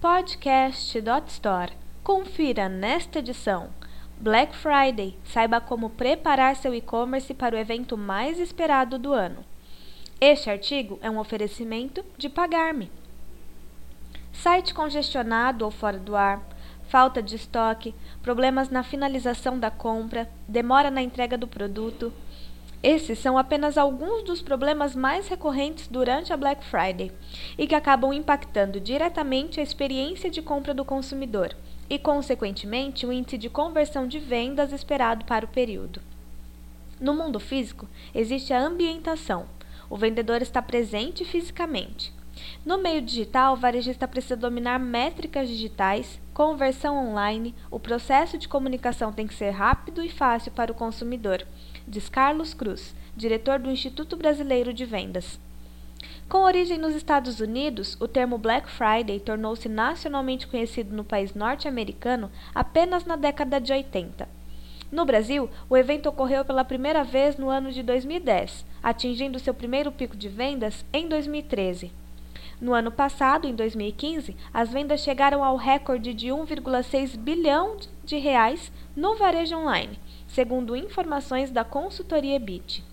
podcast.store. Confira nesta edição: Black Friday, saiba como preparar seu e-commerce para o evento mais esperado do ano. Este artigo é um oferecimento de Pagar.me. Site congestionado ou fora do ar, falta de estoque, problemas na finalização da compra, demora na entrega do produto. Esses são apenas alguns dos problemas mais recorrentes durante a Black Friday e que acabam impactando diretamente a experiência de compra do consumidor e, consequentemente, o índice de conversão de vendas esperado para o período. No mundo físico, existe a ambientação. O vendedor está presente fisicamente. No meio digital, o varejista precisa dominar métricas digitais, conversão online, o processo de comunicação tem que ser rápido e fácil para o consumidor, diz Carlos Cruz, diretor do Instituto Brasileiro de Vendas. Com origem nos Estados Unidos, o termo Black Friday tornou-se nacionalmente conhecido no país norte-americano apenas na década de 80. No Brasil, o evento ocorreu pela primeira vez no ano de 2010, atingindo seu primeiro pico de vendas em 2013. No ano passado, em 2015, as vendas chegaram ao recorde de 1,6 bilhão de reais no varejo online, segundo informações da consultoria EBIT.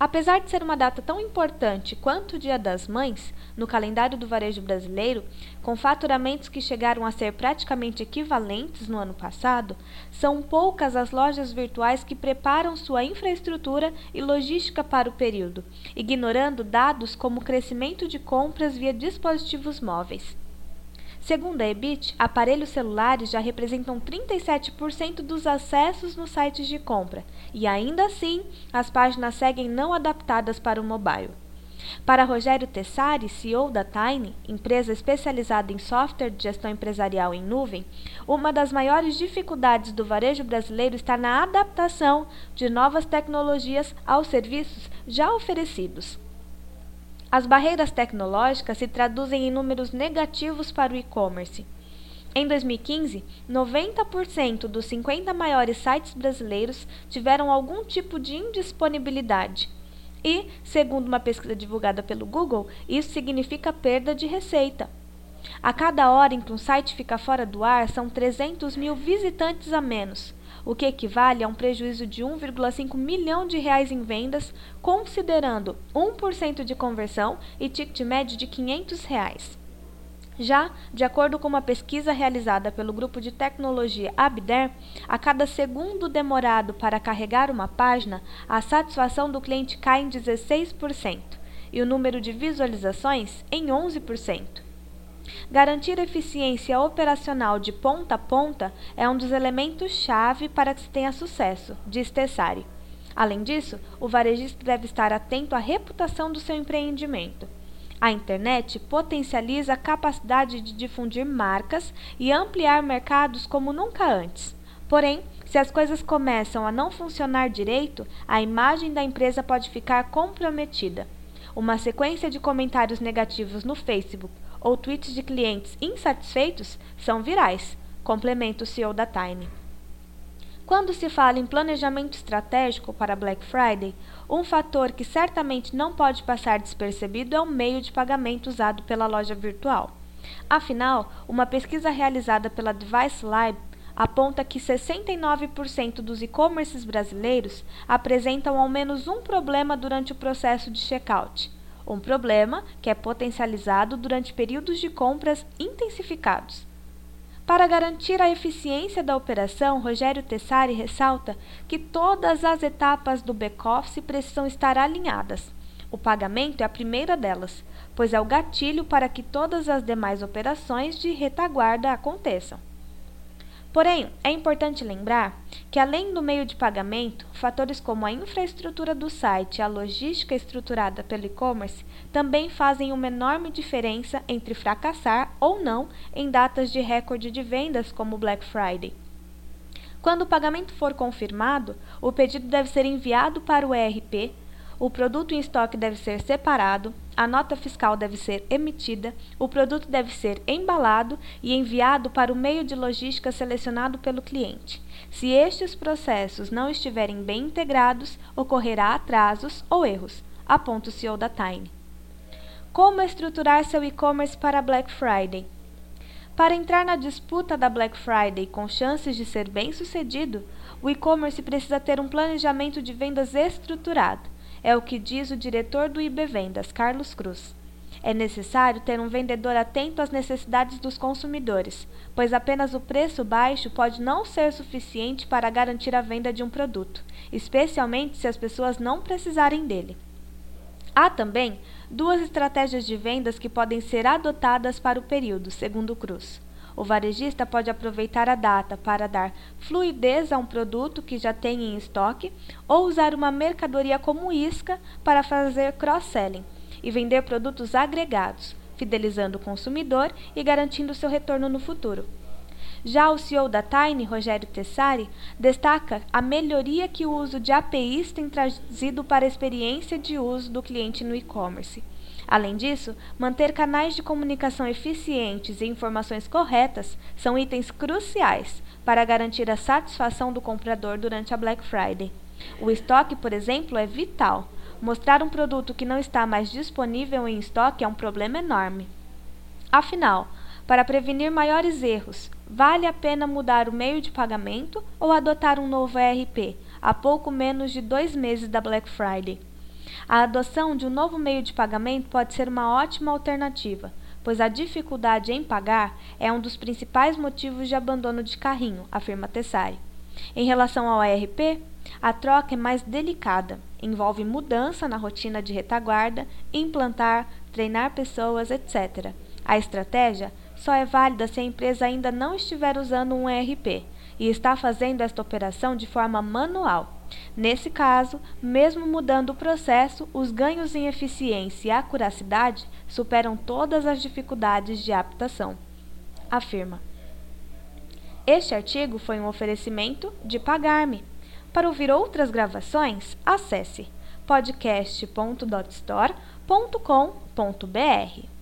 Apesar de ser uma data tão importante quanto o Dia das Mães, no calendário do varejo brasileiro, com faturamentos que chegaram a ser praticamente equivalentes no ano passado, são poucas as lojas virtuais que preparam sua infraestrutura e logística para o período, ignorando dados como o crescimento de compras via dispositivos móveis. Segundo a EBIT, aparelhos celulares já representam 37% dos acessos nos sites de compra, e ainda assim, as páginas seguem não adaptadas para o mobile. Para Rogério Tessari, CEO da Tiny, empresa especializada em software de gestão empresarial em nuvem, uma das maiores dificuldades do varejo brasileiro está na adaptação de novas tecnologias aos serviços já oferecidos. As barreiras tecnológicas se traduzem em números negativos para o e-commerce. Em 2015, 90% dos 50 maiores sites brasileiros tiveram algum tipo de indisponibilidade. E, segundo uma pesquisa divulgada pelo Google, isso significa perda de receita. A cada hora em que um site fica fora do ar, são 300 mil visitantes a menos, o que equivale a um prejuízo de 1,5 milhão de reais em vendas, considerando 1% de conversão e ticket médio de R$ 500 reais. Já, de acordo com uma pesquisa realizada pelo grupo de tecnologia Abder, a cada segundo demorado para carregar uma página, a satisfação do cliente cai em 16% e o número de visualizações em 11%. Garantir eficiência operacional de ponta a ponta é um dos elementos-chave para que se tenha sucesso, diz Tessari. Além disso, o varejista deve estar atento à reputação do seu empreendimento. A internet potencializa a capacidade de difundir marcas e ampliar mercados como nunca antes. Porém, se as coisas começam a não funcionar direito, a imagem da empresa pode ficar comprometida. Uma sequência de comentários negativos no Facebook ou tweets de clientes insatisfeitos são virais, complementa o CEO da Tiny. Quando se fala em planejamento estratégico para Black Friday, um fator que certamente não pode passar despercebido é o meio de pagamento usado pela loja virtual. Afinal, uma pesquisa realizada pela DeviceLib aponta que 69% dos e-commerces brasileiros apresentam ao menos um problema durante o processo de checkout. Um problema que é potencializado durante períodos de compras intensificados. Para garantir a eficiência da operação, Rogério Tessari ressalta que todas as etapas do back-office precisam estar alinhadas. O pagamento é a primeira delas, pois é o gatilho para que todas as demais operações de retaguarda aconteçam. Porém, é importante lembrar que, além do meio de pagamento, fatores como a infraestrutura do site e a logística estruturada pelo e-commerce também fazem uma enorme diferença entre fracassar ou não em datas de recorde de vendas como Black Friday. Quando o pagamento for confirmado, o pedido deve ser enviado para o ERP, o produto em estoque deve ser separado, a nota fiscal deve ser emitida, o produto deve ser embalado e enviado para o meio de logística selecionado pelo cliente. Se estes processos não estiverem bem integrados, ocorrerá atrasos ou erros, aponta o CEO da Tiny. Como estruturar seu e-commerce para Black Friday? Para entrar na disputa da Black Friday com chances de ser bem-sucedido, o e-commerce precisa ter um planejamento de vendas estruturado, é o que diz o diretor do IBVendas, Carlos Cruz. É necessário ter um vendedor atento às necessidades dos consumidores, pois apenas o preço baixo pode não ser suficiente para garantir a venda de um produto, especialmente se as pessoas não precisarem dele. Há também duas estratégias de vendas que podem ser adotadas para o período, segundo Cruz. O varejista pode aproveitar a data para dar fluidez a um produto que já tem em estoque ou usar uma mercadoria como isca para fazer cross-selling e vender produtos agregados, fidelizando o consumidor e garantindo seu retorno no futuro. Já o CEO da Tiny, Rogério Tessari, destaca a melhoria que o uso de APIs tem trazido para a experiência de uso do cliente no e-commerce. Além disso, manter canais de comunicação eficientes e informações corretas são itens cruciais para garantir a satisfação do comprador durante a Black Friday. O estoque, por exemplo, é vital. Mostrar um produto que não está mais disponível em estoque é um problema enorme. Afinal, para prevenir maiores erros, vale a pena mudar o meio de pagamento ou adotar um novo ERP, a pouco menos de 2 meses da Black Friday? A adoção de um novo meio de pagamento pode ser uma ótima alternativa, pois a dificuldade em pagar é um dos principais motivos de abandono de carrinho, afirma Tessari. Em relação ao ERP, a troca é mais delicada, envolve mudança na rotina de retaguarda, implantar, treinar pessoas, etc. A estratégia só é válida se a empresa ainda não estiver usando um ERP e está fazendo esta operação de forma manual. Nesse caso, mesmo mudando o processo, os ganhos em eficiência e acuracidade superam todas as dificuldades de adaptação, afirma. Este artigo foi um oferecimento de Pagar.me. Para ouvir outras gravações, acesse podcast.dotstore.com.br.